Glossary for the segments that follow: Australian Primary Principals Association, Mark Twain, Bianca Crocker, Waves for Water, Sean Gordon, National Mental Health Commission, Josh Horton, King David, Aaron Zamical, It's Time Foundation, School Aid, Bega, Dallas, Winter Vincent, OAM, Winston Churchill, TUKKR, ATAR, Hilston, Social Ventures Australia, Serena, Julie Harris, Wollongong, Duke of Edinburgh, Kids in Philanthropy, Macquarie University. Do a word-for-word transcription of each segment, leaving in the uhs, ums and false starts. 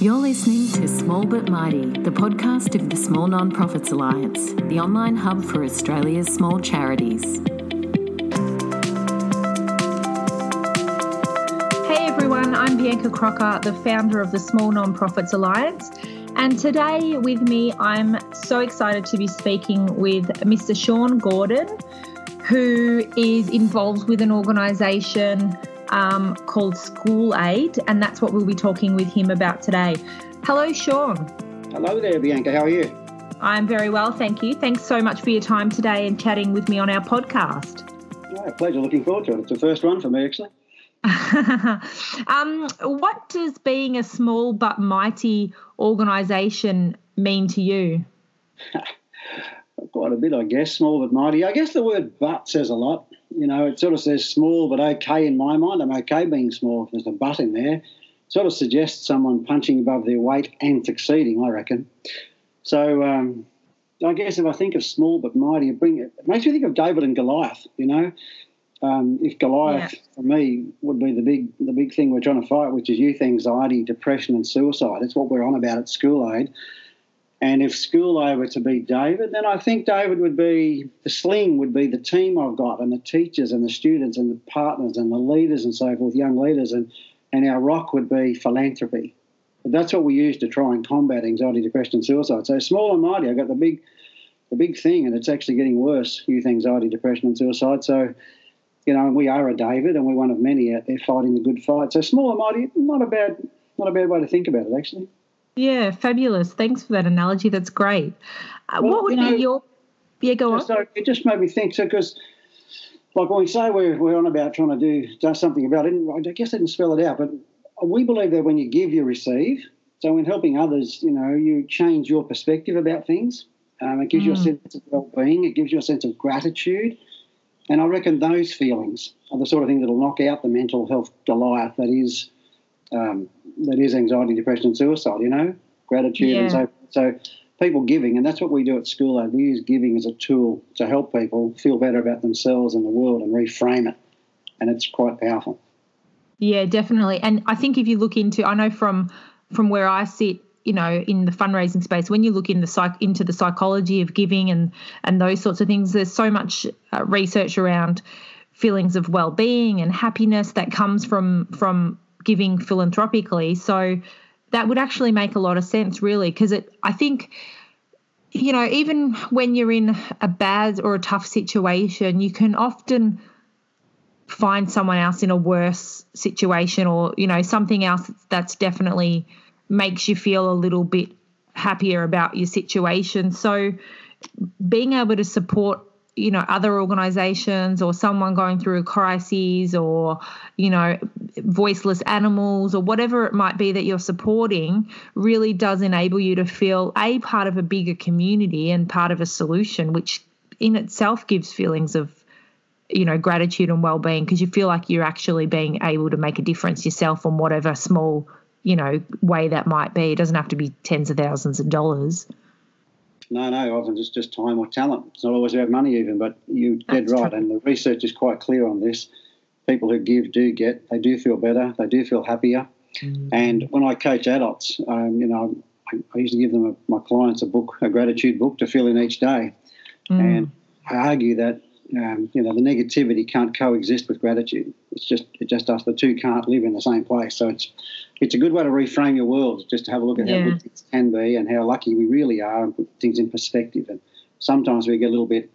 You're listening to Small But Mighty, the podcast of the Small Nonprofits Alliance, the online hub for Australia's small charities. Hey everyone, I'm Bianca Crocker, the founder of the Small Nonprofits Alliance. And today with me, I'm so excited to be speaking with Mister Sean Gordon, who is involved with an organisation um, called School Aid, and that's what we'll be talking with him about today. Hello, Sean. Hello there, Bianca. How are you? I'm very well, thank you. Thanks so much for your time today and chatting with me on our podcast. Yeah, pleasure. Looking forward to it. It's the first one for me, actually. um, what does being a small but mighty organisation mean to you? Quite a bit, I guess, small but mighty. I guess the word but says a lot. You know, it sort of says small but okay in my mind. I'm okay being small if there's a but in there. It sort of suggests someone punching above their weight and succeeding, I reckon. So um, I guess if I think of small but mighty, it, bring, it makes me think of David and Goliath, you know. Um, if Goliath, yeah. for me, would be the big the big thing we're trying to fight, which is youth anxiety, depression and suicide. It's what we're on about at School Aid. And if School Aid were to be David, then I think David would be, the sling would be the team I've got and the teachers and the students and the partners and the leaders and so forth, young leaders, and, and our rock would be philanthropy. But that's what we use to try and combat anxiety, depression and suicide. So small and mighty, I've got the big, the big thing, and it's actually getting worse, youth anxiety, depression and suicide. So, you know, we are a David and we're one of many out there fighting the good fight. So small and mighty, not a bad, not a bad way to think about it, actually. Yeah, fabulous. Thanks for that analogy. That's great. Uh, well, what would you know, be your... Yeah, go on. So it just made me think, because, so, like when we say we're, we're on about trying to do, do something about it, and I guess I didn't spell it out, but we believe that when you give, you receive. So in helping others, you know, you change your perspective about things. Um, it gives mm. you a sense of well-being. It gives you a sense of gratitude. And I reckon those feelings are the sort of thing that will knock out the mental health Goliath that is... Um, that is anxiety, depression and suicide, you know, gratitude yeah. and so so people giving, and that's what we do at School Aid. We use giving as a tool to help people feel better about themselves and the world and reframe it, and it's quite powerful. Yeah, definitely. And I think if you look into, I know from from where I sit, you know, in the fundraising space, when you look in the psych, into the psychology of giving and, and those sorts of things, there's so much uh, research around feelings of well-being and happiness that comes from from giving philanthropically. So that would actually make a lot of sense, really, because it I think, you know, even when you're in a bad or a tough situation, you can often find someone else in a worse situation, or, you know, something else that's definitely makes you feel a little bit happier about your situation. So being able to support, you know, other organisations or someone going through a crisis, or, you know, voiceless animals or whatever it might be that you're supporting, really does enable you to feel a part of a bigger community and part of a solution, which in itself gives feelings of, you know, gratitude and well-being, because you feel like you're actually being able to make a difference yourself on whatever small, you know, way that might be. It doesn't have to be tens of thousands of dollars. No, no, often it's just time or talent. It's not always about money even, but you're dead right. True. And the research is quite clear on this. People who give do get. They do feel better. They do feel happier. Mm. And when I coach adults, um, you know, I, I usually give them, a, my clients, a book, a gratitude book to fill in each day. Mm. And I argue that, um, you know, the negativity can't coexist with gratitude. It's just it just us. The two can't live in the same place. So it's it's a good way to reframe your world, just to have a look at yeah. how good things can be and how lucky we really are, and put things in perspective. And sometimes we get a little bit...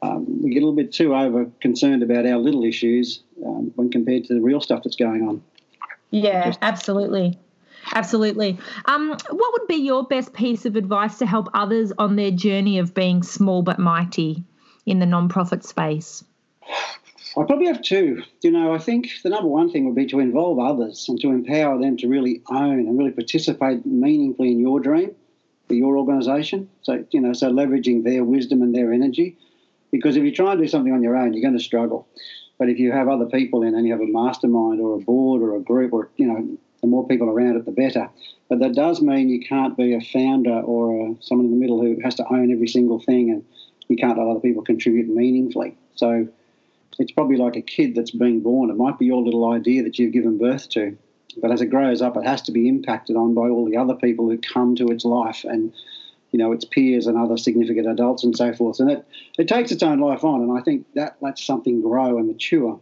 Um, we get a little bit too over concerned about our little issues um, when compared to the real stuff that's going on. Yeah, Just- absolutely. Absolutely. Um, what would be your best piece of advice to help others on their journey of being small but mighty in the nonprofit space? I probably have two. You know, I think the number one thing would be to involve others and to empower them to really own and really participate meaningfully in your dream for your organisation. So, you know, so leveraging their wisdom and their energy. Because if you try and do something on your own, you're going to struggle. But if you have other people in and you have a mastermind or a board or a group, or, you know, the more people around it, the better. But that does mean you can't be a founder or a, someone in the middle who has to own every single thing, and you can't let other people contribute meaningfully. So it's probably like a kid that's being born. It might be your little idea that you've given birth to, But as it grows up, it has to be impacted on by all the other people who come to its life and, you know, its peers and other significant adults and so forth. And it, it takes its own life on, and I think that lets something grow and mature.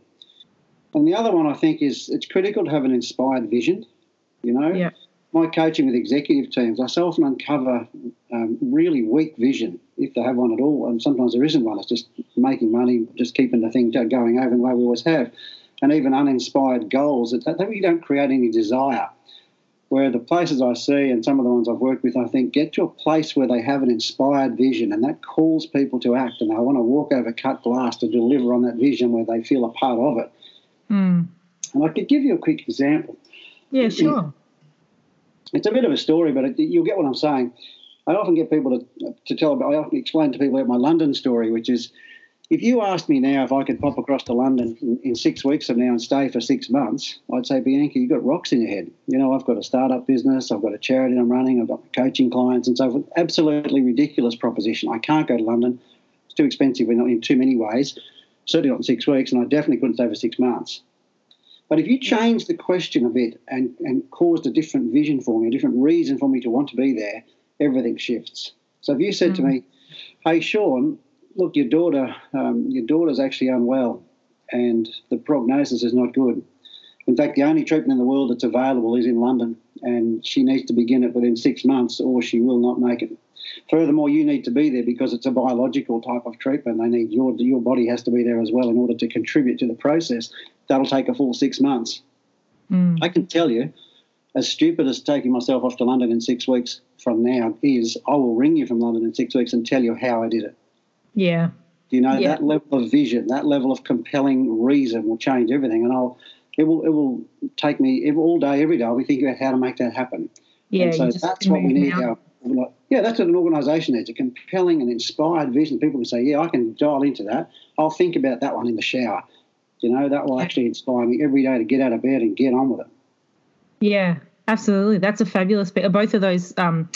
And the other one, I think, is it's critical to have an inspired vision, you know. Yeah. My coaching with executive teams, I so often uncover um, really weak vision, if they have one at all, and sometimes there isn't one. It's just making money, just keeping the thing going over the way we always have. And even uninspired goals, that, that we don't create any desire. Where the places I see and some of the ones I've worked with, I think, get to a place where they have an inspired vision, and that calls people to act, and they want to walk over cut glass to deliver on that vision where they feel a part of it. Mm. And I could give you a quick example. Yeah, sure. It's a bit of a story, but it, you'll get what I'm saying. I often get people to, to tell about, I often explain to people about my London story, which is, if you asked me now if I could pop across to London in, in six weeks from now and stay for six months, I'd say, Bianca, you've got rocks in your head. You know, I've got a start-up business, I've got a charity I'm running, I've got my coaching clients and so forth. Absolutely ridiculous proposition. I can't go to London. It's too expensive in, in too many ways, certainly not in six weeks, and I definitely couldn't stay for six months. But if you change the question a bit and, and caused a different vision for me, a different reason for me to want to be there, everything shifts. So if you said mm. to me, hey, Sean, look, your daughter, um, your daughter's actually unwell and the prognosis is not good. In fact, the only treatment in the world that's available is in London, and she needs to begin it within six months or she will not make it. Furthermore, you need to be there because it's a biological type of treatment. They need your, your body has to be there as well in order to contribute to the process. That'll take a full six months. Mm. I can tell you, as stupid as taking myself off to London in six weeks from now is, I will ring you from London in six weeks and tell you how I did it. Yeah. You know, yeah. that level of vision, that level of compelling reason will change everything. And I'll, it will, it will take me it, all day, every day, I'll be thinking about how to make that happen. Yeah. And so that's what we need. Our, yeah, that's what an organisation needs, a compelling and inspired vision. People can say, yeah, I can dial into that. I'll think about that one in the shower. You know, that will actually inspire me every day to get out of bed and get on with it. Yeah. Absolutely. That's a fabulous bit. Both of those um,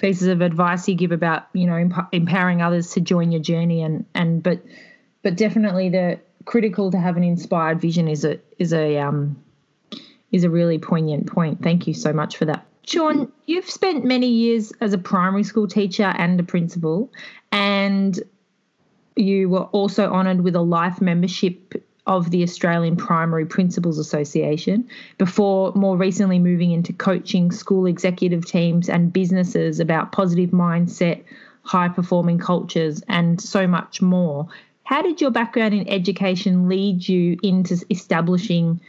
pieces of advice you give about, you know, emp- empowering others to join your journey and, and but but definitely the critical to have an inspired vision is a is a um, is a really poignant point. Thank you so much for that. Sean, you've spent many years as a primary school teacher and a principal, and you were also honoured with a life membership of the Australian Primary Principals Association before more recently moving into coaching school executive teams and businesses about positive mindset, high-performing cultures, and so much more. How did your background in education lead you into establishing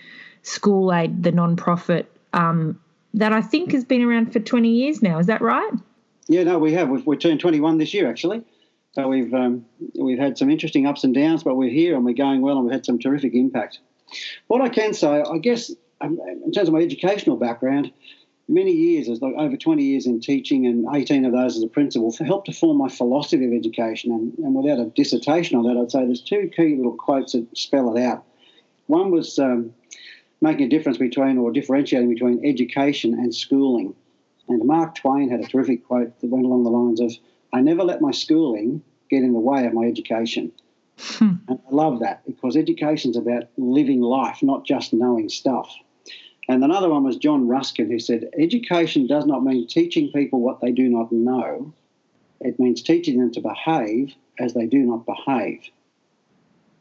School Aid, the nonprofit um, that I think has been around for twenty years now? Is that right? Yeah, no, we have. We've, we turned twenty-one this year, actually. So we've um, we've had some interesting ups and downs, but we're here and we're going well and we've had some terrific impact. What I can say, I guess, in terms of my educational background, many years, like over twenty years in teaching and eighteen of those as a principal, helped to form my philosophy of education. And, and without a dissertation on that, I'd say there's two key little quotes that spell it out. One was um, making a difference between or differentiating between education and schooling. And Mark Twain had a terrific quote that went along the lines of, I never let my schooling get in the way of my education. Hmm. And I love that because education's about living life, not just knowing stuff. And another one was John Ruskin, who said, education does not mean teaching people what they do not know. It means teaching them to behave as they do not behave.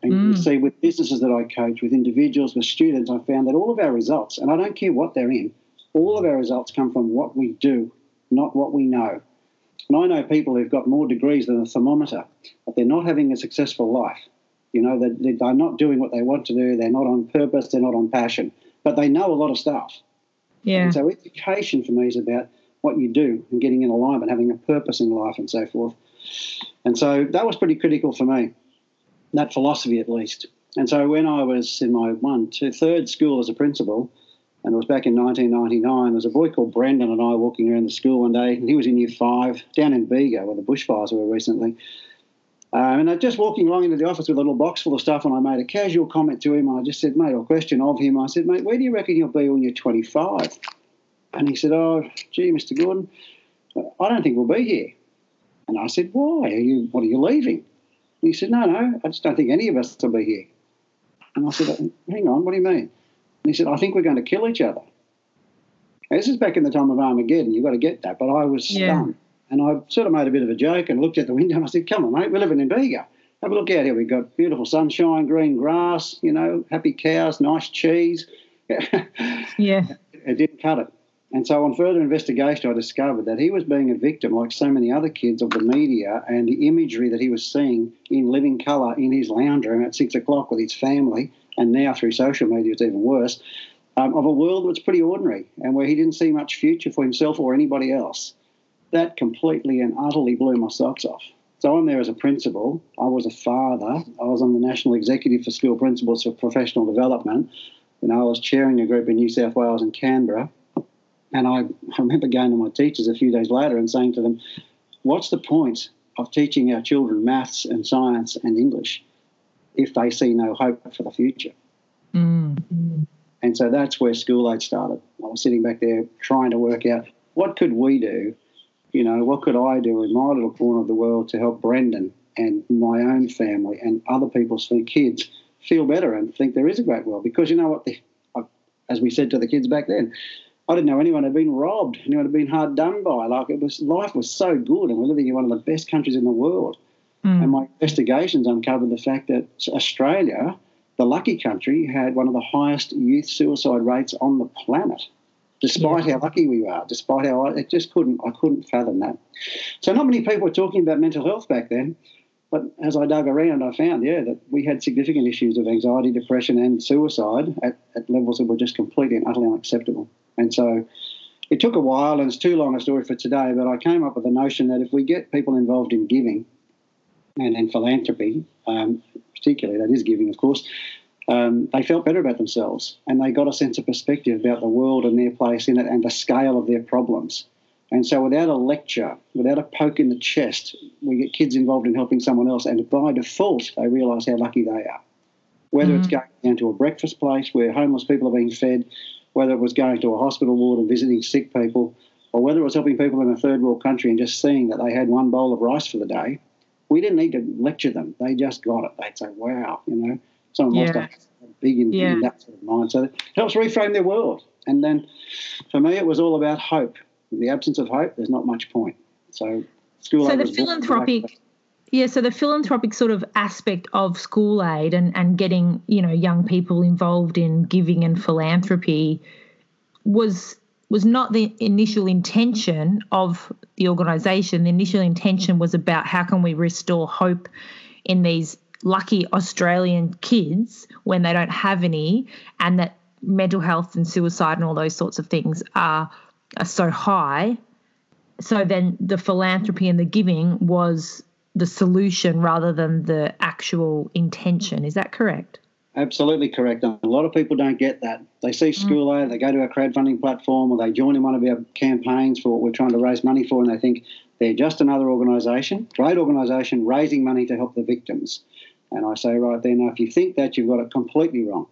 And mm. you see, with businesses that I coach, with individuals, with students, I found that all of our results, and I don't care what they're in, all of our results come from what we do, not what we know. And I know people who've got more degrees than a thermometer, but they're not having a successful life. You know, they're, they're not doing what they want to do. They're not on purpose. They're not on passion. But they know a lot of stuff. Yeah. And so education for me is about what you do and getting in alignment, having a purpose in life and so forth. And so that was pretty critical for me, that philosophy at least. And so when I was in my one, two, third school as a principal, and it was back in nineteen ninety-nine, there was a boy called Brendan and I walking around the school one day, and he was in year five, down in Bega, where the bushfires were recently. Um, and I was just walking along into the office with a little box full of stuff, and I made a casual comment to him, and I just said, mate, or question of him, I said, mate, where do you reckon you'll be when you're twenty-five? And he said, oh, gee, Mister Gordon, I don't think we'll be here. And I said, why? Are you? What are you leaving? And he said, no, no, I just don't think any of us will be here. And I said, hang on, what do you mean? And he said, I think we're going to kill each other. And this is back in the time of Armageddon. You've got to get that. But I was yeah. stunned. And I sort of made a bit of a joke and looked at the window and I said, come on, mate, we're living in Bega. Have a look out here. We've got beautiful sunshine, green grass, you know, happy cows, nice cheese. yeah. It didn't cut it. And so on further investigation, I discovered that he was being a victim, like so many other kids, of the media and the imagery that he was seeing in living colour in his lounge room at six o'clock with his family, and now through social media it's even worse, um, of a world that's pretty ordinary and where he didn't see much future for himself or anybody else. That completely and utterly blew my socks off. So I'm there as a principal. I was a father. I was on the National Executive for School Principals for Professional Development. You know, I was chairing a group in New South Wales and Canberra. And I, I remember going to my teachers a few days later and saying to them, what's the point of teaching our children maths and science and English if they see no hope for the future? Mm. And so that's where School Aid started. I was sitting back there trying to work out, what could we do? You know, what could I do in my little corner of the world to help Brendan and my own family and other people's kids feel better and think there is a great world? Because you know what, the, I, as we said to the kids back then, I didn't know anyone had been robbed, anyone had been hard done by. Like it was, life was so good, and we're living in one of the best countries in the world. Mm. And my investigations uncovered the fact that Australia, the lucky country, had one of the highest youth suicide rates on the planet, despite yeah. how lucky we are. Despite how I, it just couldn't, I couldn't fathom that. So not many people were talking about mental health back then. But as I dug around, I found, yeah, that we had significant issues of anxiety, depression and suicide at, at levels that were just completely and utterly unacceptable. And so it took a while, and it's too long a story for today, but I came up with the notion that if we get people involved in giving and, and philanthropy, um, particularly that is giving, of course, um, they felt better about themselves and they got a sense of perspective about the world and their place in it and the scale of their problems. And so without a lecture, without a poke in the chest, we get kids involved in helping someone else, and by default they realise how lucky they are. Whether mm-hmm. it's going down to a breakfast place where homeless people are being fed, whether it was going to a hospital ward and visiting sick people, or whether it was helping people in a third world country and just seeing that they had one bowl of rice for the day, we didn't need to lecture them. They just got it. They'd say, wow, you know, someone yeah. wants to big in, yeah. in that sort of mind. So it helps reframe their world. And then for me it was all about hope. In the absence of hope, there's not much point. So School Aid. So the philanthropic, yeah. So the philanthropic sort of aspect of School Aid and, and getting, you know, young people involved in giving and philanthropy was was not the initial intention of the organisation. The initial intention was about how can we restore hope in these lucky Australian kids when they don't have any, and that mental health and suicide and all those sorts of things are. are so high, so then the philanthropy and the giving was the solution rather than the actual intention. Is that correct? Absolutely correct. A lot of people don't get that. They see School Aid, they go to a crowdfunding platform or they join in one of our campaigns for what we're trying to raise money for, and they think they're just another organisation, great organisation, raising money to help the victims. And I say right there, now if you think that, you've got it completely wrong.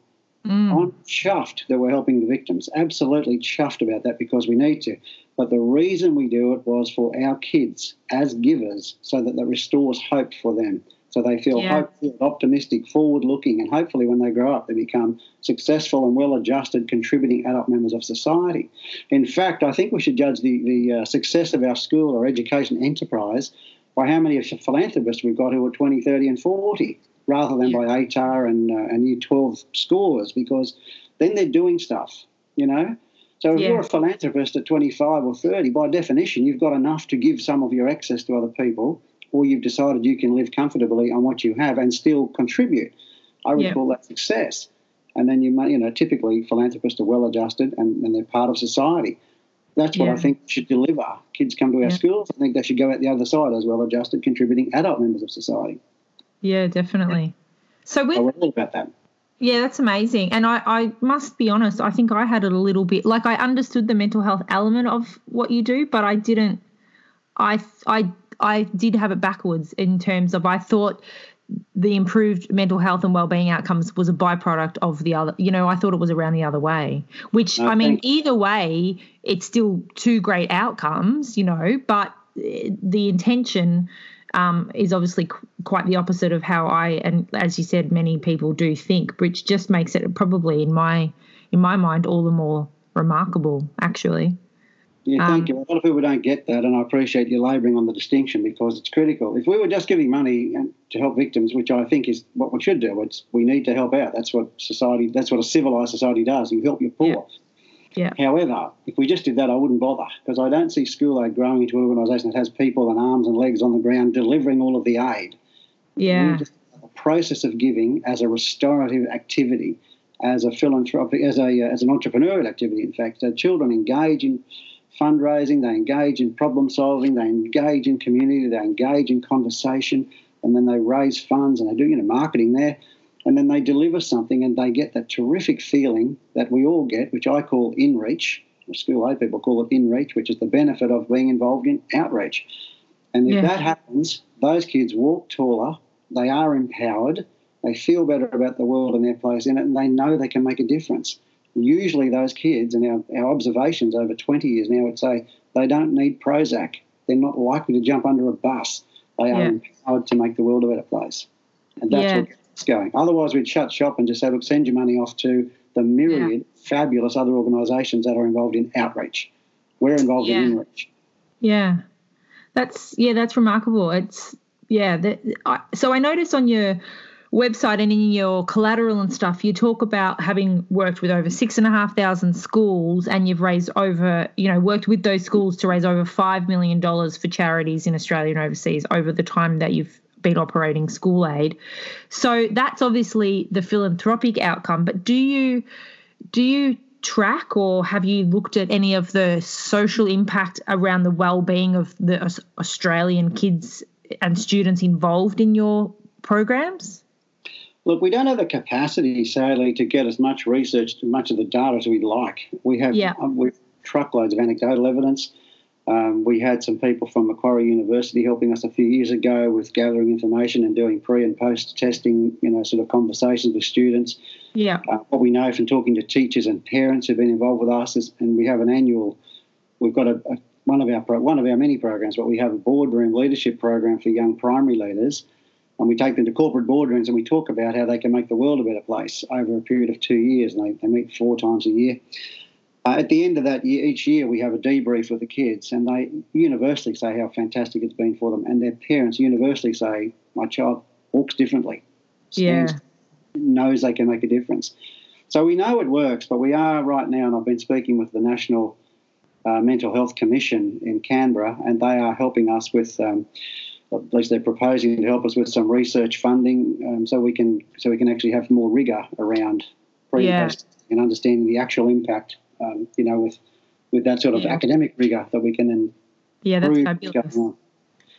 Mm. I'm chuffed that we're helping the victims, absolutely chuffed about that because we need to. But the reason we do it was for our kids as givers so that that restores hope for them, so they feel yeah. hopeful, optimistic, forward-looking, and hopefully when they grow up they become successful and well-adjusted, contributing adult members of society. In fact, I think we should judge the, the uh, success of our school or education enterprise by how many philanthropists we've got who are twenty, thirty and forty. Rather than by A T A R and uh, and year twelve scores, because then they're doing stuff, you know. So if yeah. you're a philanthropist at twenty-five or thirty, by definition you've got enough to give some of your access to other people, or you've decided you can live comfortably on what you have and still contribute. I would yeah. call that success. And then, you you know, typically philanthropists are well-adjusted and, and they're part of society. That's what yeah. I think should deliver. Kids come to our yeah. schools, I think they should go out the other side as well-adjusted, contributing adult members of society. Yeah, definitely. So we all about that. Yeah, that's amazing. And I, I must be honest, I think I had it a little bit, like I understood the mental health element of what you do, but I didn't, I, I, I did have it backwards in terms of I thought the improved mental health and wellbeing outcomes was a byproduct of the other, you know, I thought it was around the other way, which no, I mean, thanks. Either way, it's still two great outcomes, you know, but the intention Um, is obviously qu- quite the opposite of how I, and as you said, many people do think, which just makes it probably in my in my mind all the more remarkable, actually. Yeah, thank um, you. A lot of people don't get that, and I appreciate you labouring on the distinction because it's critical. If we were just giving money to help victims, which I think is what we should do, it's, we need to help out. That's what society, that's what a civilised society does. You help your poor. Yeah. Yeah. However, if we just did that, I wouldn't bother because I don't see school aid growing into an organisation that has people and arms and legs on the ground delivering all of the aid. Yeah. The process of giving as a restorative activity, as a philanthropic, as a as an entrepreneurial activity. In fact, so children engage in fundraising, they engage in problem solving, they engage in community, they engage in conversation, and then they raise funds and they do, you know, marketing there, and then they deliver something and they get that terrific feeling that we all get, which I call inreach, or school aid people call it inreach, which is the benefit of being involved in outreach. And if yeah. that happens, those kids walk taller, they are empowered, they feel better about the world and their place in it, and they know they can make a difference. Usually those kids, and our, our observations over twenty years now would say they don't need Prozac. They're not likely to jump under a bus. They yeah. are empowered to make the world a better place. And that's yeah. what's going. Otherwise we'd shut shop and just say, look, send your money off to the myriad yeah. fabulous other organisations that are involved in outreach. We're involved yeah. in inreach. Yeah. That's, yeah, that's remarkable. It's, yeah. That, I, so I noticed on your website and in your collateral and stuff, you talk about having worked with over six and a half thousand schools, and you've raised over, you know, worked with those schools to raise over five million dollars for charities in Australia and overseas over the time that you've been operating School Aid. So that's obviously the philanthropic outcome, but do you, do you track or have you looked at any of the social impact around the well-being of the Australian kids and students involved in your programs? Look, we don't have the capacity, sadly, to get as much research, as much of the data as we'd like. We have yeah. um, we've truckloads of anecdotal evidence. Um, we had some people from Macquarie University helping us a few years ago with gathering information and doing pre and post testing, you know, sort of conversations with students. Yeah. Uh, what we know from talking to teachers and parents who've been involved with us is, and we have an annual, we've got a, a one of our pro, one of our many programs, but we have a boardroom leadership program for young primary leaders. And we take them to corporate boardrooms and we talk about how they can make the world a better place over a period of two years. And they, they meet four times a year. Uh, at the end of that year, each year we have a debrief with the kids, and they universally say how fantastic it's been for them. And their parents universally say, my child walks differently. Yeah. Knows they can make a difference. So we know it works, but we are right now, and I've been speaking with the National uh, Mental Health Commission in Canberra, and they are helping us with um, – at least they're proposing to help us with some research funding, um, so we can so we can actually have more rigour around pre yeah. and understanding the actual impact. Um, you know, with with that sort of yeah. academic rigour that we can then. Yeah, that's fabulous.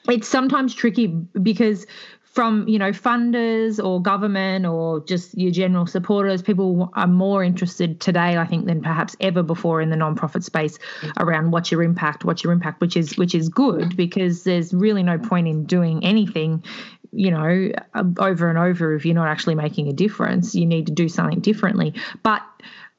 It's sometimes tricky because from, you know, funders or government or just your general supporters, people are more interested today, I think, than perhaps ever before in the nonprofit space around what's your impact, what's your impact, which is which is good because there's really no point in doing anything, you know, over and over if you're not actually making a difference. You need to do something differently. But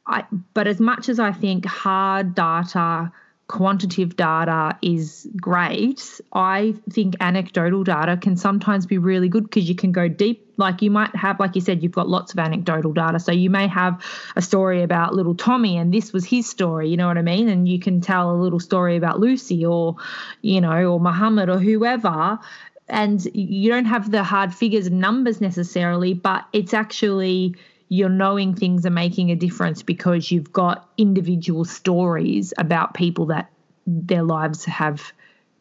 I, but as much as I think hard data, quantitative data is great, I think anecdotal data can sometimes be really good because you can go deep. Like you might have, like you said, you've got lots of anecdotal data. So you may have a story about little Tommy and this was his story, you know what I mean? And you can tell a little story about Lucy or, you know, or Muhammad or whoever. And you don't have the hard figures and numbers necessarily, but it's actually you're knowing things are making a difference because you've got individual stories about people that their lives have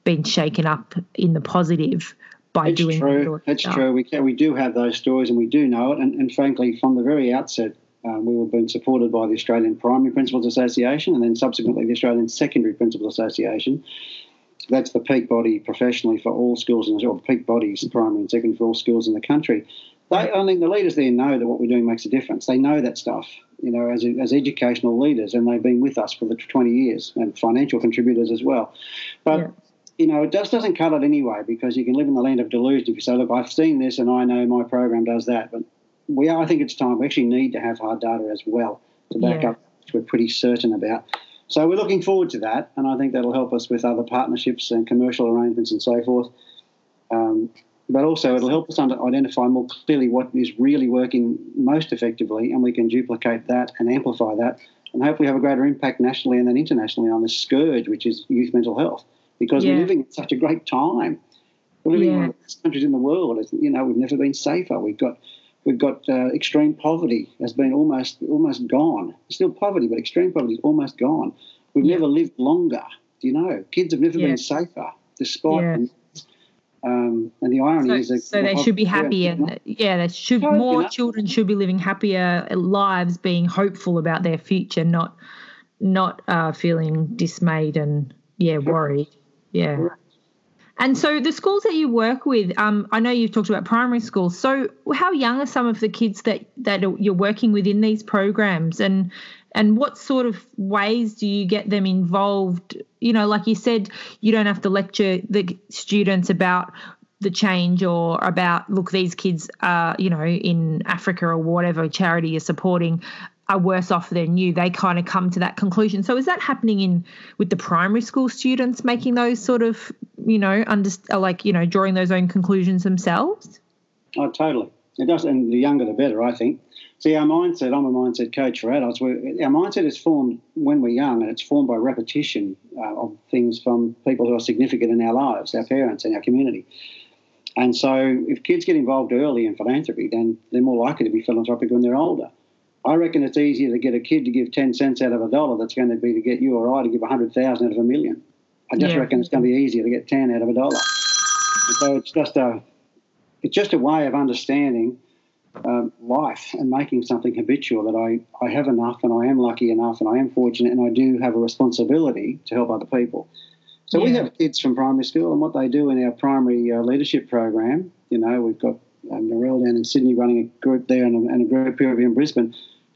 been shaken up in the positive by it's doing true. That's true. We can, we do have those stories and we do know it. And, and frankly, from the very outset, um, we were being supported by the Australian Primary Principals Association and then subsequently the Australian Secondary Principals Association. That's the peak body professionally for all schools, in, or peak bodies, primary and secondary, for all schools in the country. They, I mean, the leaders there know that what we're doing makes a difference. They know that stuff, you know, as as educational leaders, and they've been with us for the twenty years, and financial contributors as well. But, yeah. you know, it just doesn't cut it anyway because you can live in the land of delusion if you say, look, I've seen this and I know my program does that. But we are, I think it's time. We actually need to have hard data as well to back yeah. up, which we're pretty certain about. So we're looking forward to that, and I think that'll help us with other partnerships and commercial arrangements and so forth. Um But also it'll help us identify more clearly what is really working most effectively, and we can duplicate that and amplify that and hopefully have a greater impact nationally and then internationally on this scourge, which is youth mental health, because yeah. we're living at such a great time. We're living yeah. in one of the best countries in the world. It's, you know, we've never been safer. We've got we've got uh, extreme poverty has been almost almost gone. Still poverty, but extreme poverty is almost gone. We've yeah. never lived longer. Do you know? Kids have never yeah. been safer, despite. Yeah. Them. Um, and the irony so, is that so they should be happy and yeah, they should oh, more you know. children should be living happier lives, being hopeful about their future, not not uh, feeling dismayed and yeah worried. Yeah. Correct. And so the schools that you work with, um, I know you've talked about primary schools. So how young are some of the kids that that you're working with in these programs, and and what sort of ways do you get them involved? You know, like you said, you don't have to lecture the students about the change or about, look, these kids are, you know, in Africa or whatever charity you're supporting are worse off than you. They kind of come to that conclusion. So is that happening in with the primary school students, making those sort of, you know, under, like, you know, drawing those own conclusions themselves? Oh, totally. It does, and the younger the better, I think. See, our mindset, I'm a mindset coach for adults. Our mindset is formed when we're young, and it's formed by repetition uh, of things from people who are significant in our lives, our parents and our community. And so if kids get involved early in philanthropy, then they're more likely to be philanthropic when they're older. I reckon it's easier to get a kid to give ten cents out of a dollar that's going to be to get you or I to give one hundred thousand out of a million. I just yeah. reckon it's going to be easier to get ten out of a dollar. And so it's just a, it's just a way of understanding um, life and making something habitual, that I, I have enough and I am lucky enough and I am fortunate and I do have a responsibility to help other people. So yeah. we have kids from primary school, and what they do in our primary uh, leadership program, you know, we've got um, Narelle down in Sydney running a group there and a, and a group here in Brisbane.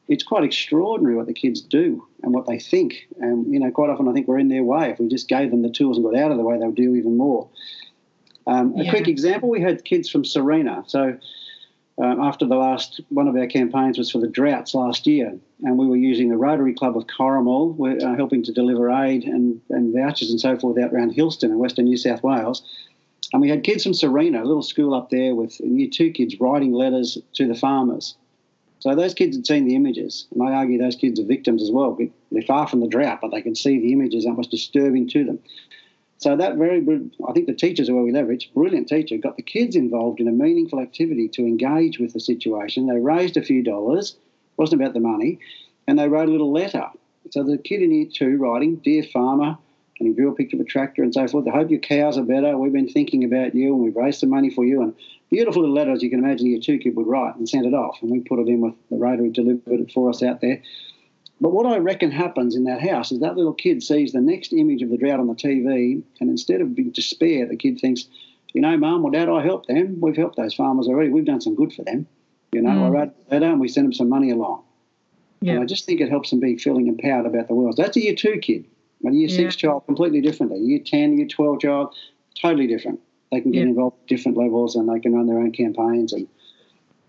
It's quite extraordinary what the kids do and what they think. And, you know, quite often I think we're in their way. If we just gave them the tools and got out of the way, they would do even more. Um, yeah. A quick example, we had kids from Serena. So um, after the last – one of our campaigns was for the droughts last year, and we were using the Rotary Club of Corrimal. We're uh, helping to deliver aid and, and vouchers and so forth out around Hilston in western New South Wales. And we had kids from Serena, a little school up there with year two kids, writing letters to the farmers. So those kids had seen the images, and I argue those kids are victims as well. They're far from the drought, but they can see the images and it was disturbing to them. So that very good, I think the teachers are where we leverage, brilliant teacher, got the kids involved in a meaningful activity to engage with the situation. They raised a few dollars, wasn't about the money, and they wrote a little letter. So the kid in year two writing, "Dear Farmer," and he drew a picture of a tractor and so forth. "I hope your cows are better. We've been thinking about you and we've raised some money for you." And beautiful little letters you can imagine your two kid would write and send it off. And we put it in with the Rotary, delivered it for us out there. But what I reckon happens in that house is that little kid sees the next image of the drought on the T V, and instead of being despair, the kid thinks, you know, Mum or Dad, I helped them. We've helped those farmers already. We've done some good for them. You know, mm. I wrote a letter and we sent them some money along. Yep. And I just think it helps them be feeling empowered about the world. That's a year two kid. A year yeah. six child, completely different. A year ten, year twelve child, totally different. They can get yeah. involved at different levels, and they can run their own campaigns. And,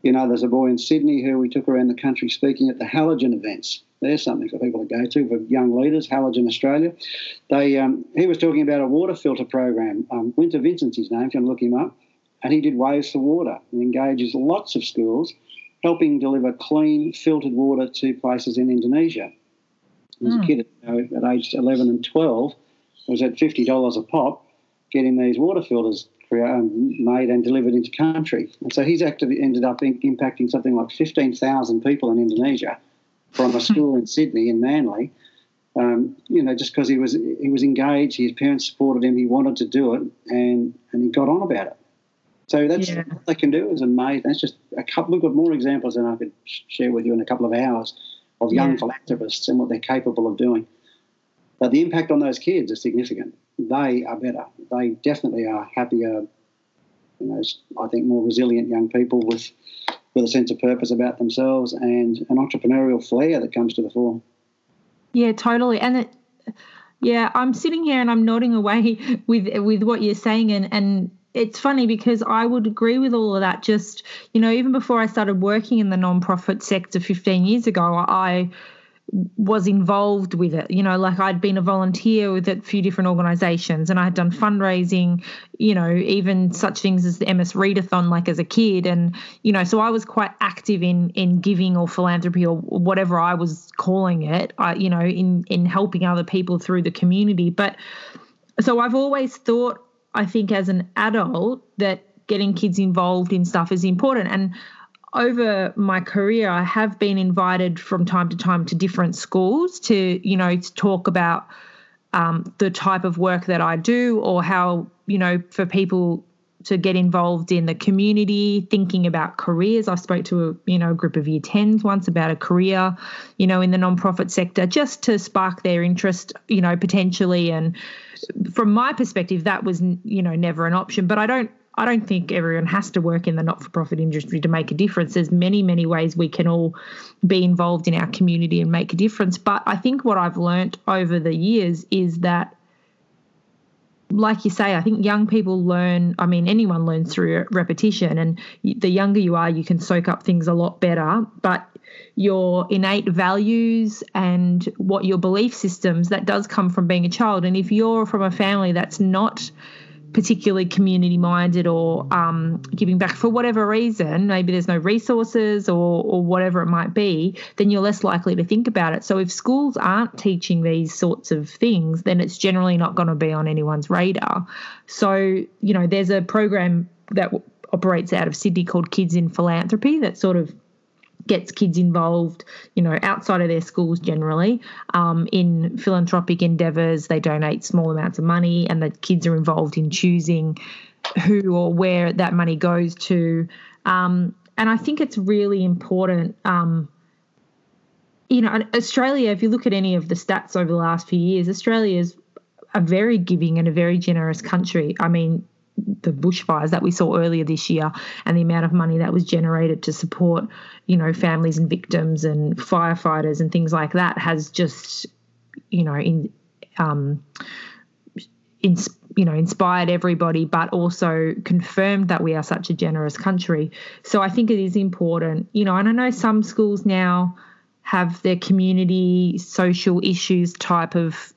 you know, there's a boy in Sydney who we took around the country speaking at the Halogen events. There's something for people to go to for young leaders, Halogen Australia. They um, he was talking about a water filter program. Um, Winter Vincent's his name, if you want to look him up. And he did Waves for Water and engages lots of schools, helping deliver clean, filtered water to places in Indonesia. There's a kid at, you know, at age eleven and twelve was at fifty dollars a pop getting these water filters made and delivered into country. And so he's actually ended up in, impacting something like fifteen thousand people in Indonesia from a school in Sydney, in Manly, um, you know, just because he was he was engaged, his parents supported him, he wanted to do it, and, and he got on about it. So that's yeah. what they can do is amazing. That's just a couple. We've got more examples than I could share with you in a couple of hours of young yeah. philanthropists and what they're capable of doing. But the impact on those kids is significant. They are better. They definitely are happier, you know, I think more resilient young people with with a sense of purpose about themselves and an entrepreneurial flair that comes to the fore. Yeah, totally. And it, yeah, I'm sitting here and I'm nodding away with with what you're saying, and and it's funny because I would agree with all of that. Just, you know, even before I started working in the nonprofit sector fifteen years ago, I was involved with it. You know, like I'd been a volunteer with a few different organisations and I had done fundraising, you know, even such things as the M S Readathon, like as a kid. And, you know, so I was quite active in in giving or philanthropy or whatever I was calling it, uh, you know, in, in helping other people through the community. But so I've always thought, I think as an adult, that getting kids involved in stuff is important. And over my career, I have been invited from time to time to different schools to, you know, to talk about um, the type of work that I do, or how, you know, for people to get involved in the community, thinking about careers. I spoke to a, you know, a group of year tens once about a career, you know, in the nonprofit sector, just to spark their interest, you know, potentially. And from my perspective, that was, you know, never an option. But I don't, I don't think everyone has to work in the not-for-profit industry to make a difference. There's many, many ways we can all be involved in our community and make a difference. But I think what I've learnt over the years is that, like you say, I think young people learn, I mean, anyone learns through repetition, and the younger you are, you can soak up things a lot better. But your innate values and what your belief systems, that does come from being a child. And if you're from a family that's not particularly community-minded or um, giving back for whatever reason, maybe there's no resources or, or whatever it might be, then you're less likely to think about it. So if schools aren't teaching these sorts of things, then it's generally not going to be on anyone's radar. So, you know, there's a program that w- operates out of Sydney called Kids in Philanthropy that sort of gets kids involved, you know, outside of their schools generally, um, in philanthropic endeavours. They donate small amounts of money, and the kids are involved in choosing who or where that money goes to. Um, and I think it's really important. Um, you know, Australia, if you look at any of the stats over the last few years, Australia is a very giving and a very generous country. I mean, the bushfires that we saw earlier this year and the amount of money that was generated to support, you know, families and victims and firefighters and things like that has just, you know, in, um, in, you know, inspired everybody, but also confirmed that we are such a generous country. So I think it is important, you know, and I know some schools now have their community social issues type of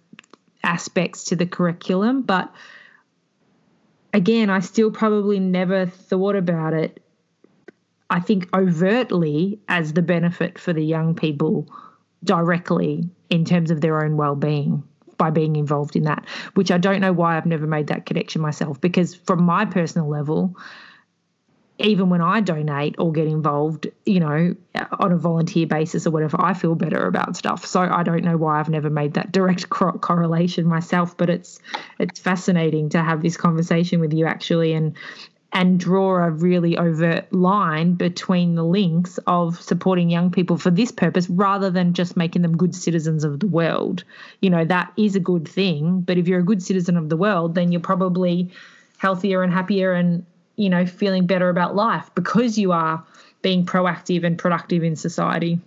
aspects to the curriculum, but again, I still probably never thought about it, I think, overtly as the benefit for the young people directly in terms of their own well-being by being involved in that, which I don't know why I've never made that connection myself, because from my personal level, even when I donate or get involved, you know, on a volunteer basis or whatever, I feel better about stuff. So I don't know why I've never made that direct correlation myself, but it's it's fascinating to have this conversation with you actually, and and draw a really overt line between the links of supporting young people for this purpose rather than just making them good citizens of the world. You know, that is a good thing, but if you're a good citizen of the world, then you're probably healthier and happier and, you know, feeling better about life because you are being proactive and productive in society.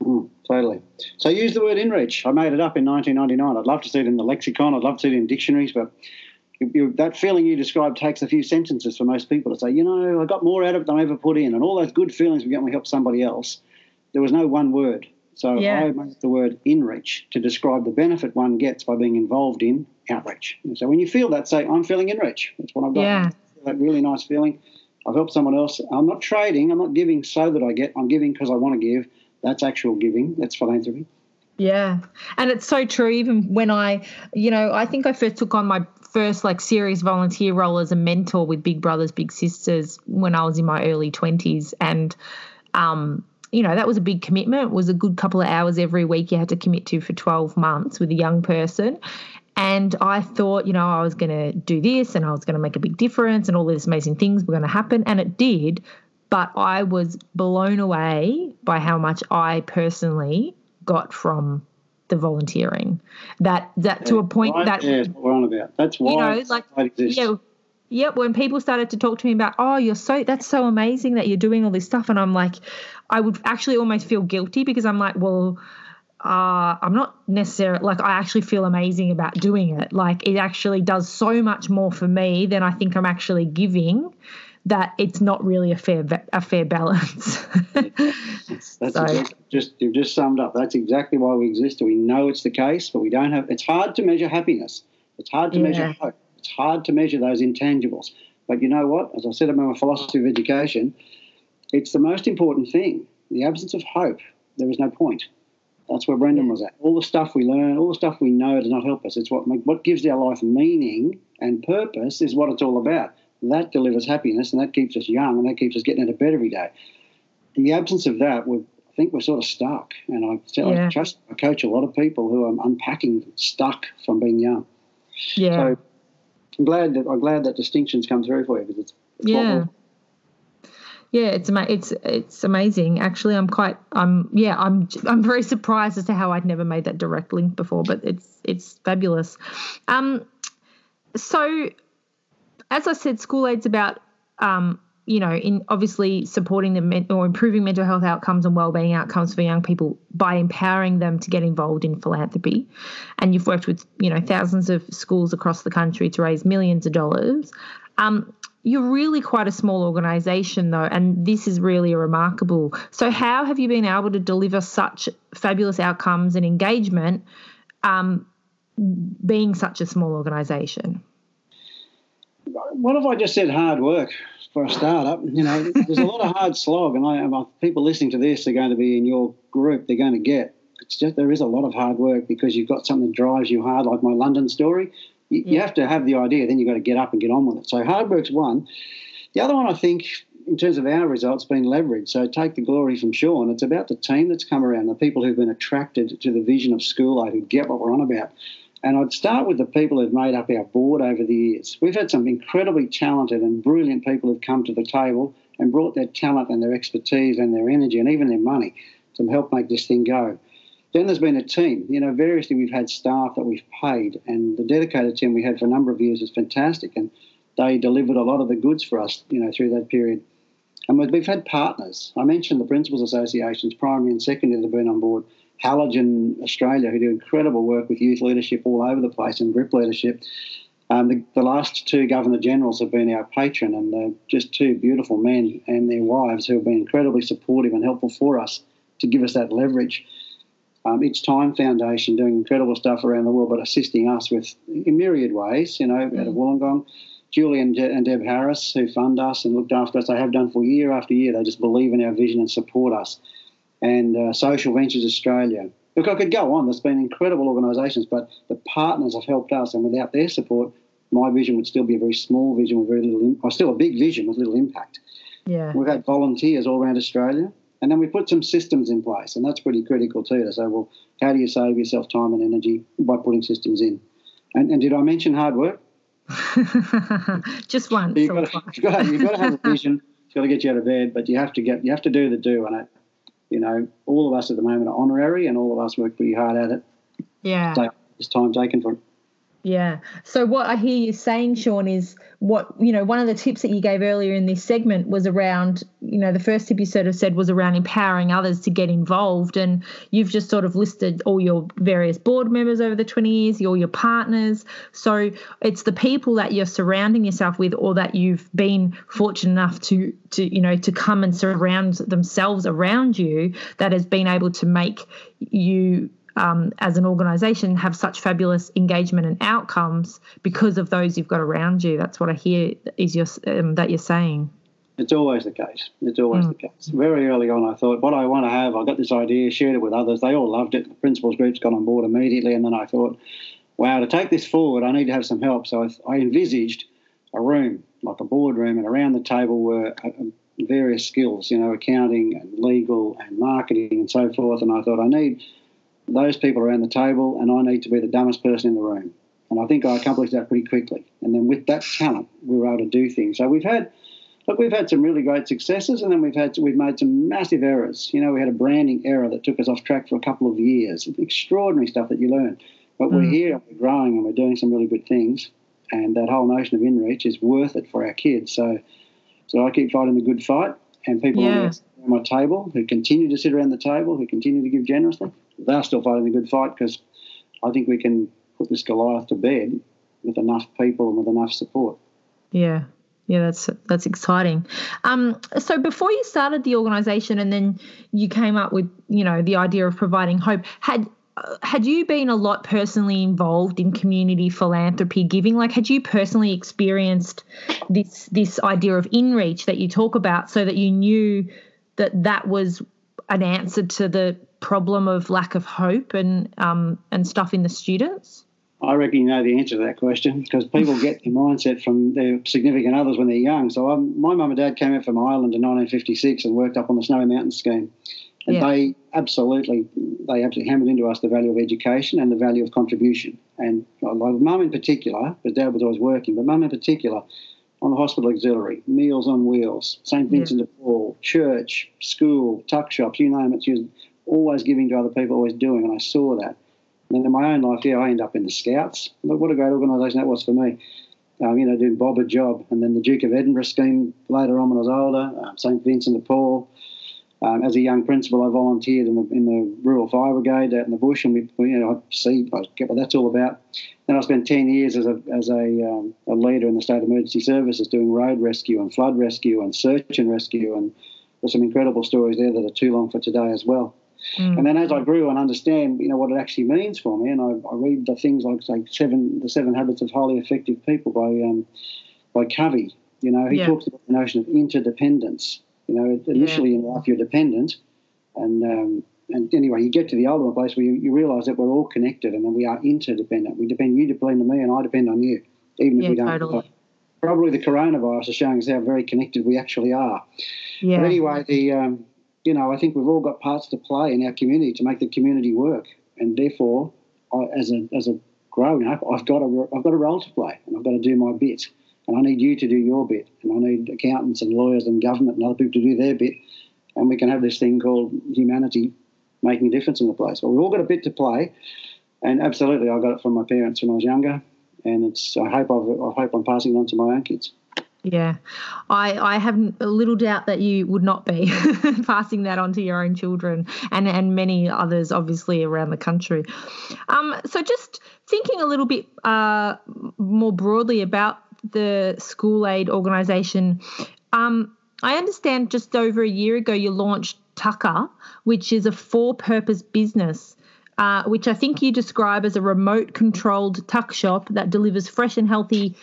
Mm, totally. So use the word inreach. I made it up in nineteen ninety-nine. I'd love to see it in the lexicon. I'd love to see it in dictionaries, but you, you, that feeling you described takes a few sentences for most people to say, you know, I got more out of it than I ever put in, and all those good feelings we get when we help somebody else. There was no one word. So yeah. I made the word inreach to describe the benefit one gets by being involved in outreach. And so when you feel that, say, I'm feeling inreach. That's what I've got. Yeah. That really nice feeling. I've helped someone else. I'm not trading. I'm not giving so that I get. I'm giving because I want to give. That's actual giving. That's philanthropy. Yeah. And it's so true. Even when I, you know, I think I first took on my first like serious volunteer role as a mentor with Big Brothers Big Sisters when I was in my early twenties. And, um, you know, that was a big commitment. It was a good couple of hours every week you had to commit to for twelve months with a young person. And I thought, you know, I was going to do this and I was going to make a big difference and all these amazing things were going to happen, and it did. But I was blown away by how much I personally got from the volunteering. That that yeah, to a point right, that yeah, that's what we're on about. That's why, you know, like yeah, yeah. When people started to talk to me about, oh, you're so that's so amazing that you're doing all this stuff, and I'm like, I would actually almost feel guilty because I'm like, well. Uh, I'm not necessarily, like, I actually feel amazing about doing it. Like, it actually does so much more for me than I think I'm actually giving. that it's not really a fair a fair balance. that's so. exactly, just you've just summed up. That's exactly why we exist. We know it's the case, but we don't have. It's hard to measure happiness. It's hard to yeah. measure hope. It's hard to measure those intangibles. But you know what? As I said about my philosophy of education, it's the most important thing. In the absence of hope, there is no point. That's where Brendan was at. All the stuff we learn, all the stuff we know does not help us. It's what what gives our life meaning and purpose is what it's all about. That delivers happiness, and that keeps us young, and that keeps us getting out of bed every day. In the absence of that, we I think we're sort of stuck. And I, yeah. I trust I coach a lot of people who are unpacking stuck from being young. Yeah. So I'm glad that I'm glad that distinction's come through for you because it's, it's yeah. Yeah, it's it's it's amazing. Actually, I'm quite I'm yeah I'm I'm very surprised as to how I'd never made that direct link before, but it's it's fabulous. Um, so as I said, School Aid's about um you know in obviously supporting the men, or improving mental health outcomes and wellbeing outcomes for young people by empowering them to get involved in philanthropy, and you've worked with you know thousands of schools across the country to raise millions of dollars. Um. You're really quite a small organisation, though, and this is really remarkable. So how have you been able to deliver such fabulous outcomes and engagement um, being such a small organisation? What if I just said hard work for a startup? You know, there's a lot of hard slog, and I, people listening to this are going to be in your group. They're going to get it's just there is a lot of hard work because you've got something that drives you hard, like my London story. You yeah. have to have the idea, then you've got to get up and get on with it. So hard work's one. The other one, I think, in terms of our results, being leveraged. So take the glory from Sean. It's about the team that's come around, the people who've been attracted to the vision of School Aid, who get what we're on about. And I'd start with the people who've made up our board over the years. We've had some incredibly talented and brilliant people who've come to the table and brought their talent and their expertise and their energy and even their money to help make this thing go. Then there's been a team. You know, variously we've had staff that we've paid, and the dedicated team we had for a number of years is fantastic, and they delivered a lot of the goods for us, you know, through that period. And we've had partners. I mentioned the Principals Associations, primary and secondary, that have been on board. Halogen Australia, who do incredible work with youth leadership all over the place and group leadership. Um, the, the last two Governor Generals have been our patron, and they're just two beautiful men and their wives who have been incredibly supportive and helpful for us to give us that leverage. Um, It's Time Foundation doing incredible stuff around the world, but assisting us with in myriad ways, you know, mm. out of Wollongong. Julie and, De- and Deb Harris, who fund us and looked after us, they have done for year after year. They just believe in our vision and support us. And uh, Social Ventures Australia. Look, I could go on. There's been incredible organisations, but the partners have helped us, and without their support, my vision would still be a very small vision with very little im- or still a big vision with little impact. Yeah. We've had volunteers all around Australia. And then we put some systems in place, and that's pretty critical too, to say, well, how do you save yourself time and energy by putting systems in? And, and did I mention hard work? Just once. So you've, got to, you've, got to, you've got to have a vision. It's got to get you out of bed, but you have to get you have to do the do on it. You know, all of us at the moment are honorary, and all of us work pretty hard at it. Yeah. So it's time taken for it. Yeah. So what I hear you saying, Sean, is what, you know, one of the tips that you gave earlier in this segment was around, you know, the first tip you sort of said was around empowering others to get involved. And you've just sort of listed all your various board members over the twenty years, all your partners. So it's the people that you're surrounding yourself with, or that you've been fortunate enough to, to you know, to come and surround themselves around you, that has been able to make you Um, as an organisation have such fabulous engagement and outcomes because of those you've got around you. That's what I hear is your, um, that you're saying. It's always the case. It's always mm. the case. Very early on I thought, what I want to have, I got this idea, shared it with others. They all loved it. The principals group's got on board immediately, and then I thought, wow, to take this forward I need to have some help. So I, I envisaged a room, like a boardroom, and around the table were uh, various skills, you know, accounting and legal and marketing and so forth, and I thought I need those people around the table, and I need to be the dumbest person in the room. And I think I accomplished that pretty quickly. And then with that talent, we were able to do things. So we've had, look, we've had some really great successes, and then we've had, we've made some massive errors. You know, we had a branding error that took us off track for a couple of years. Extraordinary stuff that you learn. But mm. we're here, and we're growing, and we're doing some really good things. And that whole notion of inReach is worth it for our kids. So, so I keep fighting the good fight, and people yeah. around my table who continue to sit around the table, who continue to give generously. They're still fighting the good fight, because I think we can put this Goliath to bed with enough people and with enough support. Yeah, Yeah, that's that's exciting. Um, so before you started the organisation and then you came up with, you know, the idea of providing hope, had had you been a lot personally involved in community philanthropy giving? Like, had you personally experienced this this idea of inReach that you talk about, so that you knew that that was an answer to the problem of lack of hope and um, and stuff in the students? I reckon you know the answer to that question, because people get their mindset from their significant others when they're young. So I'm, my mum and dad came out from Ireland in nineteen fifty-six and worked up on the Snowy Mountains scheme. And yeah. they absolutely they absolutely hammered into us the value of education and the value of contribution. And like mum in particular, because dad was always working, but mum in particular, on the hospital auxiliary, Meals on Wheels, Saint Vincent yeah. de Paul, church, school, tuck shops, you name it. She was always giving to other people, always doing, and I saw that. And in my own life, yeah, I ended up in the Scouts. But what a great organisation that was for me, um, you know, doing Bob a job. And then the Duke of Edinburgh scheme later on when I was older, um, Saint Vincent de Paul. Um, as a young principal, I volunteered in the in the rural fire brigade out in the bush, and we, you know, I see I get what that's all about. Then I spent ten years as a as a, um, a leader in the state emergency services, doing road rescue and flood rescue and search and rescue, and there's some incredible stories there that are too long for today as well. Mm. And then as I grew and understand, you know, what it actually means for me, and I, I read the things like, say, seven the Seven Habits of Highly Effective People by um, by Covey. You know, he yeah. talks about the notion of interdependence. You know, initially yeah. in life you're dependent, and um, and anyway, you get to the ultimate place where you, you realise that we're all connected and that we are interdependent. We depend, you depend on me, and I depend on you, even yeah, if we don't. Totally. Probably the coronavirus is showing us how very connected we actually are. Yeah. But anyway, the um, you know, I think we've all got parts to play in our community to make the community work, and therefore, I, as a as a grown up, I've got a I've got a role to play, and I've got to do my bit. And I need you to do your bit, and I need accountants and lawyers and government and other people to do their bit, and we can have this thing called humanity making a difference in the place. Well, we've all got a bit to play, and absolutely I got it from my parents when I was younger, and it's. I hope I've, I hope I'm passing it on to my own kids. Yeah, I, I have a little doubt that you would not be passing that on to your own children and, and many others, obviously, around the country. Um, so just thinking a little bit uh, more broadly about the School Aid organisation, um, I understand just over a year ago you launched TUKKR, which is a for-purpose business, uh, which I think you describe as a remote-controlled tuck shop that delivers fresh and healthy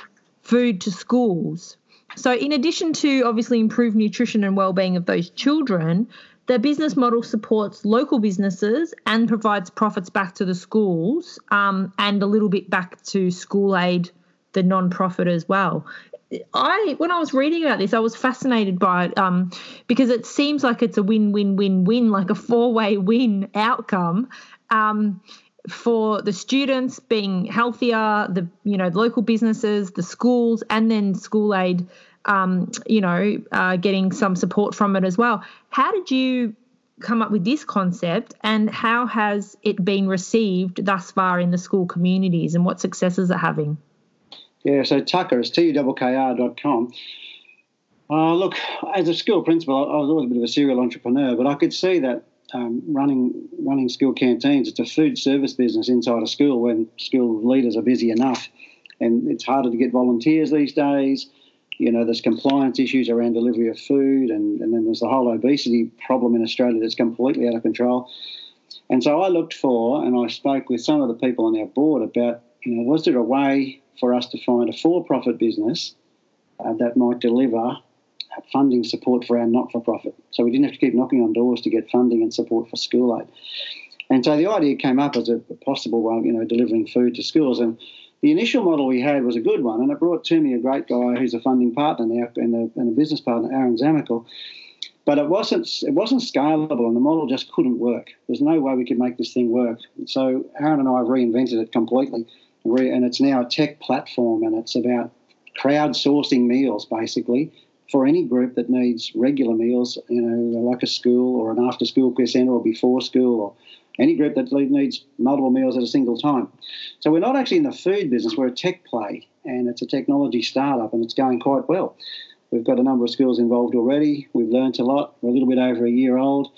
food to schools. So in addition to obviously improved nutrition and well-being of those children, their business model supports local businesses and provides profits back to the schools, um, and a little bit back to School Aid, the non-profit as well. I when I was reading about this, I was fascinated by it, um, because it seems like it's a win-win-win-win, like a four-way win outcome, um, for the students being healthier, the you know local businesses, the schools, and then School Aid, um, you know, uh, getting some support from it as well. How did you come up with this concept, and how has it been received thus far in the school communities, and what successes are having? Yeah, so TUKKR is T U K K R dot com. Uh, look, as a school principal, I was always a bit of a serial entrepreneur, but I could see that um, running running school canteens, it's a food service business inside a school when school leaders are busy enough, and it's harder to get volunteers these days. You know, there's compliance issues around delivery of food, and, and then there's the whole obesity problem in Australia that's completely out of control. And so I looked for, and I spoke with some of the people on our board about, you know, was there a way for us to find a for-profit business uh, that might deliver funding support for our not-for-profit. So we didn't have to keep knocking on doors to get funding and support for School Aid. And so the idea came up as a possible way, you know, delivering food to schools. And the initial model we had was a good one, and it brought to me a great guy who's a funding partner now and a, and a business partner, Aaron Zamical. But it wasn't it wasn't scalable, and the model just couldn't work. There's no way we could make this thing work. So Aaron and I reinvented it completely. And it's now a tech platform, and it's about crowdsourcing meals, basically, for any group that needs regular meals, you know, like a school or an after-school care centre or before school, or any group that needs multiple meals at a single time. So we're not actually in the food business. We're a tech play, and it's a technology startup, and it's going quite well. We've got a number of schools involved already. We've learnt a lot. We're a little bit over a year old,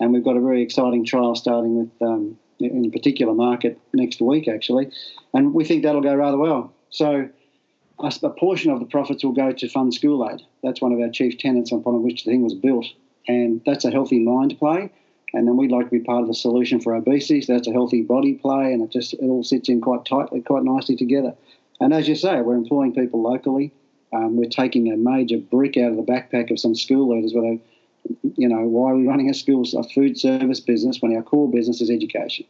and we've got a very exciting trial starting with um, – in a particular market next week, actually, and we think that'll go rather well. So a, a portion of the profits will go to fund School Aid. That's one of our chief tenets upon which the thing was built. And that's a healthy mind play. And then we'd like to be part of the solution for obesity. So that's a healthy body play, and it just it all sits in quite tightly, quite nicely together. And as you say, we're employing people locally. Um, we're taking a major brick out of the backpack of some school leaders where they, you know, why are we running a school, a food service business when our core business is education?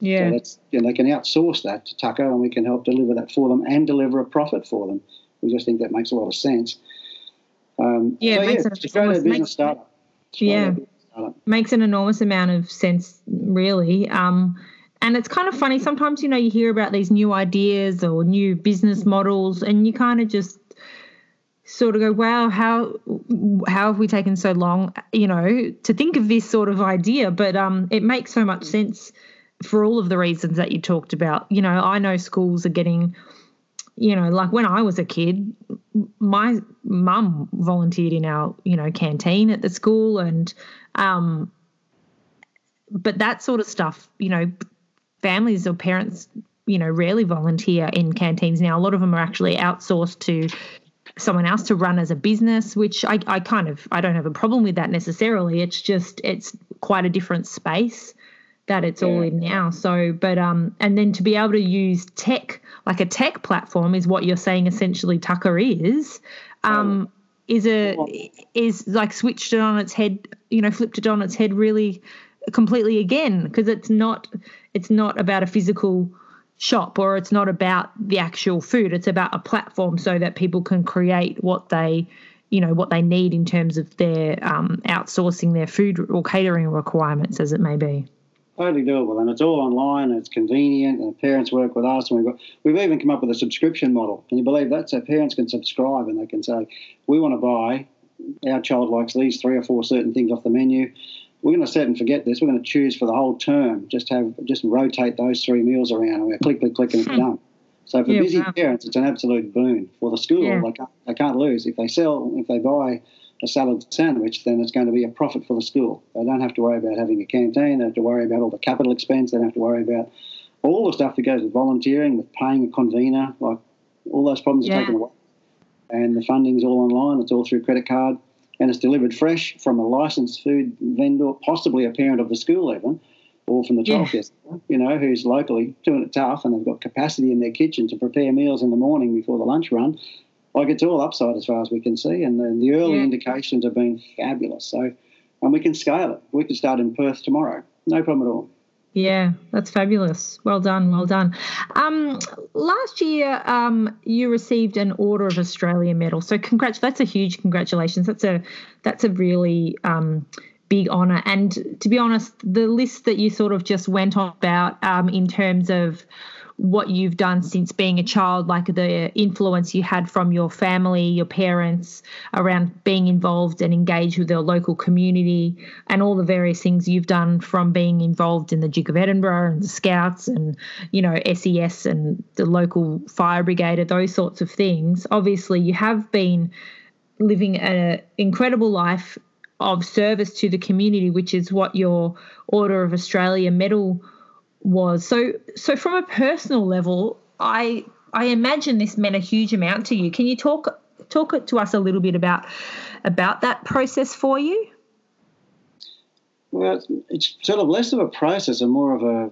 Yeah. So that's, you know, they can outsource that to TUKKR, and we can help deliver that for them and deliver a profit for them. We just think that makes a lot of sense. Um, yeah, so it makes yeah, it's a business makes, startup. Yeah. Makes an enormous amount of sense, really. Um, and it's kind of funny. Sometimes, you know, you hear about these new ideas or new business models, and you kind of just sort of go, wow, how how have we taken so long, you know, to think of this sort of idea? But um, it makes so much sense for all of the reasons that you talked about. You know, I know schools are getting, you know, like when I was a kid, my mum volunteered in our, you know, canteen at the school, and um, but that sort of stuff, you know, families or parents, you know, rarely volunteer in canteens now. A lot of them are actually outsourced to someone else to run as a business, which I, I kind of, I don't have a problem with that necessarily. It's just, it's quite a different space that it's yeah. all in now. So, but, um, and then to be able to use tech, like a tech platform is what you're saying essentially TUKKR is, um, is a, is like switched it on its head, you know, flipped it on its head really completely again, because it's not, it's not about a physical shop, or it's not about the actual food. It's about a platform so that people can create what they, you know, what they need in terms of their um, outsourcing their food or catering requirements, as it may be. Totally doable, and it's all online. And it's convenient, and parents work with us, and we've got, we've even come up with a subscription model. Can you believe that? So parents can subscribe, and they can say, "We want to buy. Our child likes these three or four certain things off the menu. We're going to set and forget this. We're going to choose for the whole term. Just have, just rotate those three meals around, and we're click, click, click, and it's done." So for yeah, busy wow. parents, it's an absolute boon for the school. Yeah. They can't, they can't lose. If they sell, if they buy a salad sandwich, then it's going to be a profit for the school. They don't have to worry about having a canteen. They don't have to worry about all the capital expense. They don't have to worry about all the stuff that goes with volunteering, with paying a convener. Like all those problems yeah. are taken away, and the funding's all online. It's all through credit card. And it's delivered fresh from a licensed food vendor, possibly a parent of the school even, or from the childcare, yeah. you know, who's locally doing it tough, and they've got capacity in their kitchen to prepare meals in the morning before the lunch run. Like it's all upside as far as we can see, and the, the early yeah. indications have been fabulous. So, and we can scale it. We could start in Perth tomorrow, no problem at all. Yeah, that's fabulous. Well done, well done. Um, last year um, you received an Order of Australia medal. So congrats, that's a huge congratulations. That's a that's a really um, big honour. And to be honest, the list that you sort of just went on about um, in terms of what you've done since being a child, like the influence you had from your family, your parents, around being involved and engaged with your local community, and all the various things you've done from being involved in the Duke of Edinburgh and the Scouts and, you know, S E S and the local fire brigade, those sorts of things. Obviously, you have been living an incredible life of service to the community, which is what your Order of Australia medal was. So so from a personal level, I I imagine this meant a huge amount to you. Can you talk talk to us a little bit about about that process for you? Well, it's, it's sort of less of a process and more of a,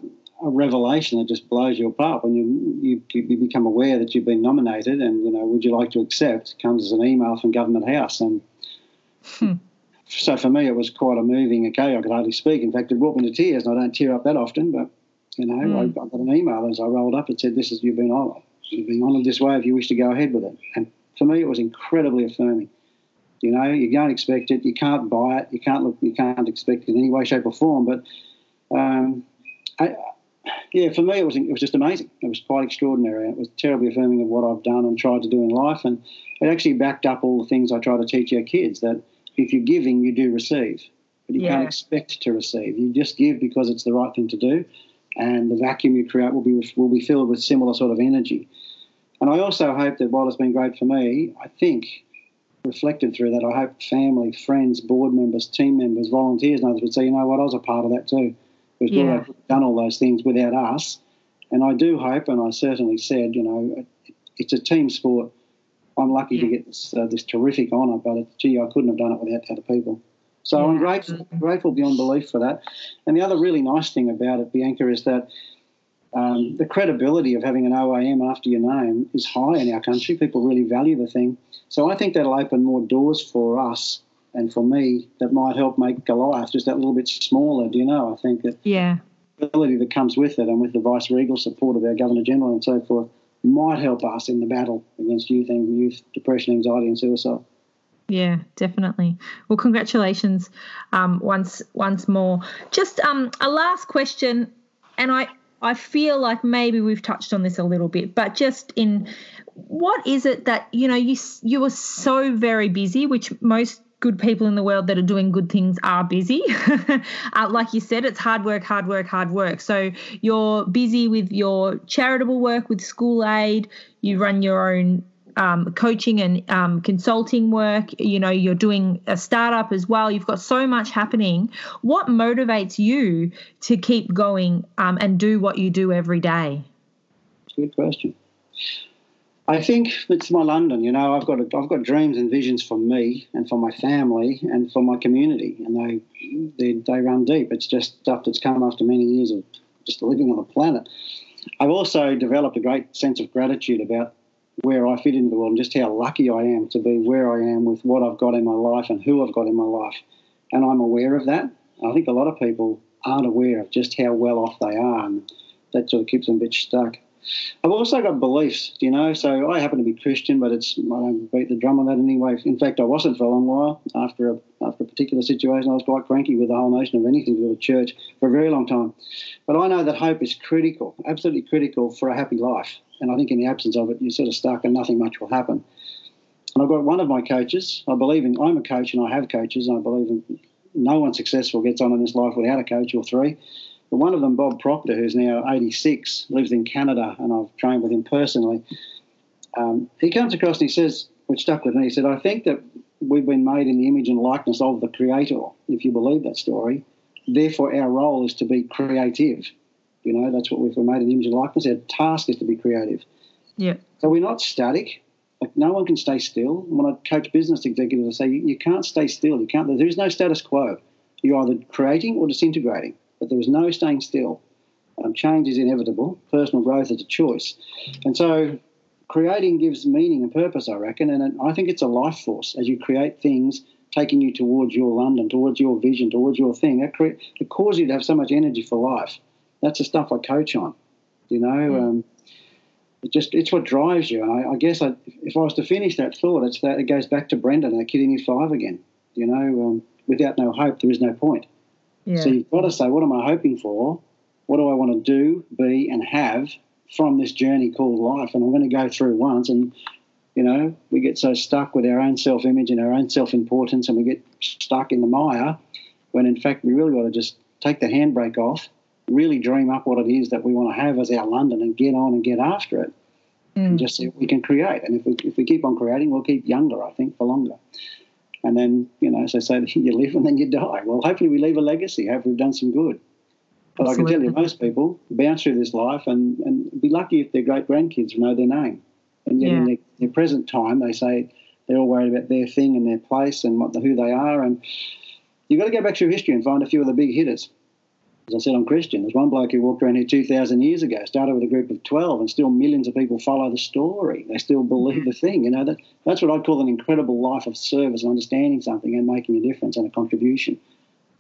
a revelation that just blows you apart when you, you you become aware that you've been nominated, and, you know, would you like to accept? Comes as an email from Government House, and hmm. so for me it was quite a moving occasion. I could hardly speak. In fact, it brought me to tears, and I don't tear up that often, but. You know, mm. I, I got an email as I rolled up. It said, "This is you've been honoured. You've been honoured this way. If you wish to go ahead with it." And for me, it was incredibly affirming. You know, you don't expect it. You can't buy it. You can't look. You can't expect it in any way, shape, or form. But um, I, yeah, for me, it was it was just amazing. It was quite extraordinary. It was terribly affirming of what I've done and tried to do in life, and it actually backed up all the things I try to teach our kids, that if you're giving, you do receive, but you yeah. can't expect to receive. You just give because it's the right thing to do. And the vacuum you create will be will be filled with similar sort of energy. And I also hope that while it's been great for me, I think, reflected through that, I hope family, friends, board members, team members, volunteers and others would say, you know what, I was a part of that too. Because yeah. we've done all those things without us. And I do hope, and I certainly said, you know, it's a team sport. I'm lucky yeah. to get this uh, this terrific honour, but it, gee, I couldn't have done it without other people. So yeah. I'm grateful, grateful beyond belief for that. And the other really nice thing about it, Bianca, is that um, the credibility of having an O A M after your name is high in our country. People really value the thing. So I think that'll open more doors for us and for me that might help make Goliath just that little bit smaller, do you know? I think that yeah. the credibility that comes with it and with the Vice-Regal support of our Governor-General and so forth might help us in the battle against youth and youth depression, anxiety and suicide. Yeah, definitely. Well, congratulations um, once once more. Just um, a last question, and I, I feel like maybe we've touched on this a little bit, but just in what is it that, you know, you you were so very busy, which most good people in the world that are doing good things are busy. uh, like you said, it's hard work, hard work, hard work. So you're busy with your charitable work, with School Aid, you run your own Um, coaching and um, consulting work, you know, you're doing a startup as well. You've got so much happening. What motivates you to keep going um, and do what you do every day? Good question. I think it's my London. You know, I've got a, I've got dreams and visions for me and for my family and for my community, and they they, they run deep. It's just stuff that's come after many years of just living on the planet. I've also developed a great sense of gratitude about where I fit into the world and just how lucky I am to be where I am with what I've got in my life and who I've got in my life. And I'm aware of that. I think a lot of people aren't aware of just how well off they are, and that sort of keeps them a bit stuck. I've also got beliefs, you know, so I happen to be Christian, but it's I don't beat the drum on that anyway. In fact, I wasn't for a long while. After a, after a particular situation, I was quite cranky with the whole notion of anything to do with church for a very long time. But I know that hope is critical, absolutely critical for a happy life. And I think in the absence of it, you're sort of stuck and nothing much will happen. And I've got one of my coaches. I believe in, I'm a coach and I have coaches, and I believe in no one successful gets on in this life without a coach or three. But one of them, Bob Proctor, who's now eighty-six, lives in Canada, and I've trained with him personally. Um, he comes across and he says, which stuck with me, he said, I think that we've been made in the image and likeness of the Creator, if you believe that story. Therefore, our role is to be creative. You know, that's what we've been made in the image and likeness. Our task is to be creative. Yeah. So we're not static. Like, no one can stay still. When I coach business executives, I say, you, you can't stay still. You can't. There is no status quo. You're either creating or disintegrating. But there is no staying still. Um, change is inevitable. Personal growth is a choice. And so creating gives meaning and purpose, I reckon, and I think it's a life force as you create things taking you towards your London, towards your vision, towards your thing. That cre- it causes you to have so much energy for life. That's the stuff I coach on, you know. Mm. Um, it just it's what drives you. And I, I guess I, if I was to finish that thought, it's that it goes back to Brendan, that kid in year five again, you know, um, without no hope there is no point. Yeah. So you've got to say, what am I hoping for? What do I want to do, be and have from this journey called life? And I'm going to go through once, and, you know, we get so stuck with our own self-image and our own self-importance, and we get stuck in the mire when, in fact, we really got to just take the handbrake off, really dream up what it is that we want to have as our London and get on and get after it mm. and just see what we can create. And if we, if we keep on creating, we'll keep younger, I think, for longer. And then, you know, so say so you live and then you die. Well, hopefully we leave a legacy. Hopefully we've done some good. But absolutely. I can tell you most people bounce through this life and, and be lucky if their great-grandkids know their name. And yet yeah. in their, their present time, they say they're all worried about their thing and their place and what the, who they are. And you've got to go back through history and find a few of the big hitters. As I said, I'm Christian. There's one bloke who walked around here two thousand years ago, started with a group of twelve, and still millions of people follow the story. They still believe the thing. You know, that that's what I'd call an incredible life of service and understanding something and making a difference and a contribution.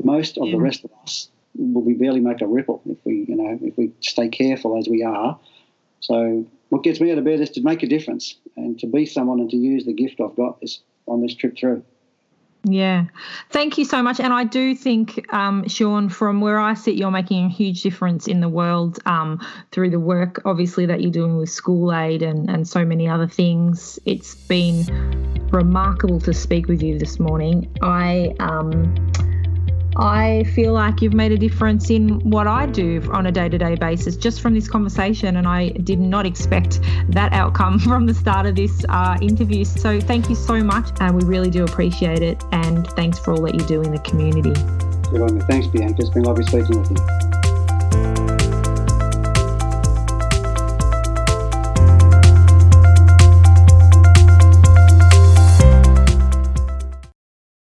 Most of yeah. the rest of us will we barely make a ripple if we, you know, if we stay careful as we are. So what gets me out of bed is to make a difference and to be someone and to use the gift I've got this, on this trip through. Yeah. Thank you so much. And I do think, um, Sean, from where I sit, you're making a huge difference in the world um, through the work, obviously, that you're doing with School Aid and, and so many other things. It's been remarkable to speak with you this morning. I um, I feel like you've made a difference in what I do on a day-to-day basis just from this conversation, and I did not expect that outcome from the start of this uh, interview. So thank you so much, and we really do appreciate it, and thanks for all that you do in the community. Thanks, Bianca. It's been lovely speaking with you.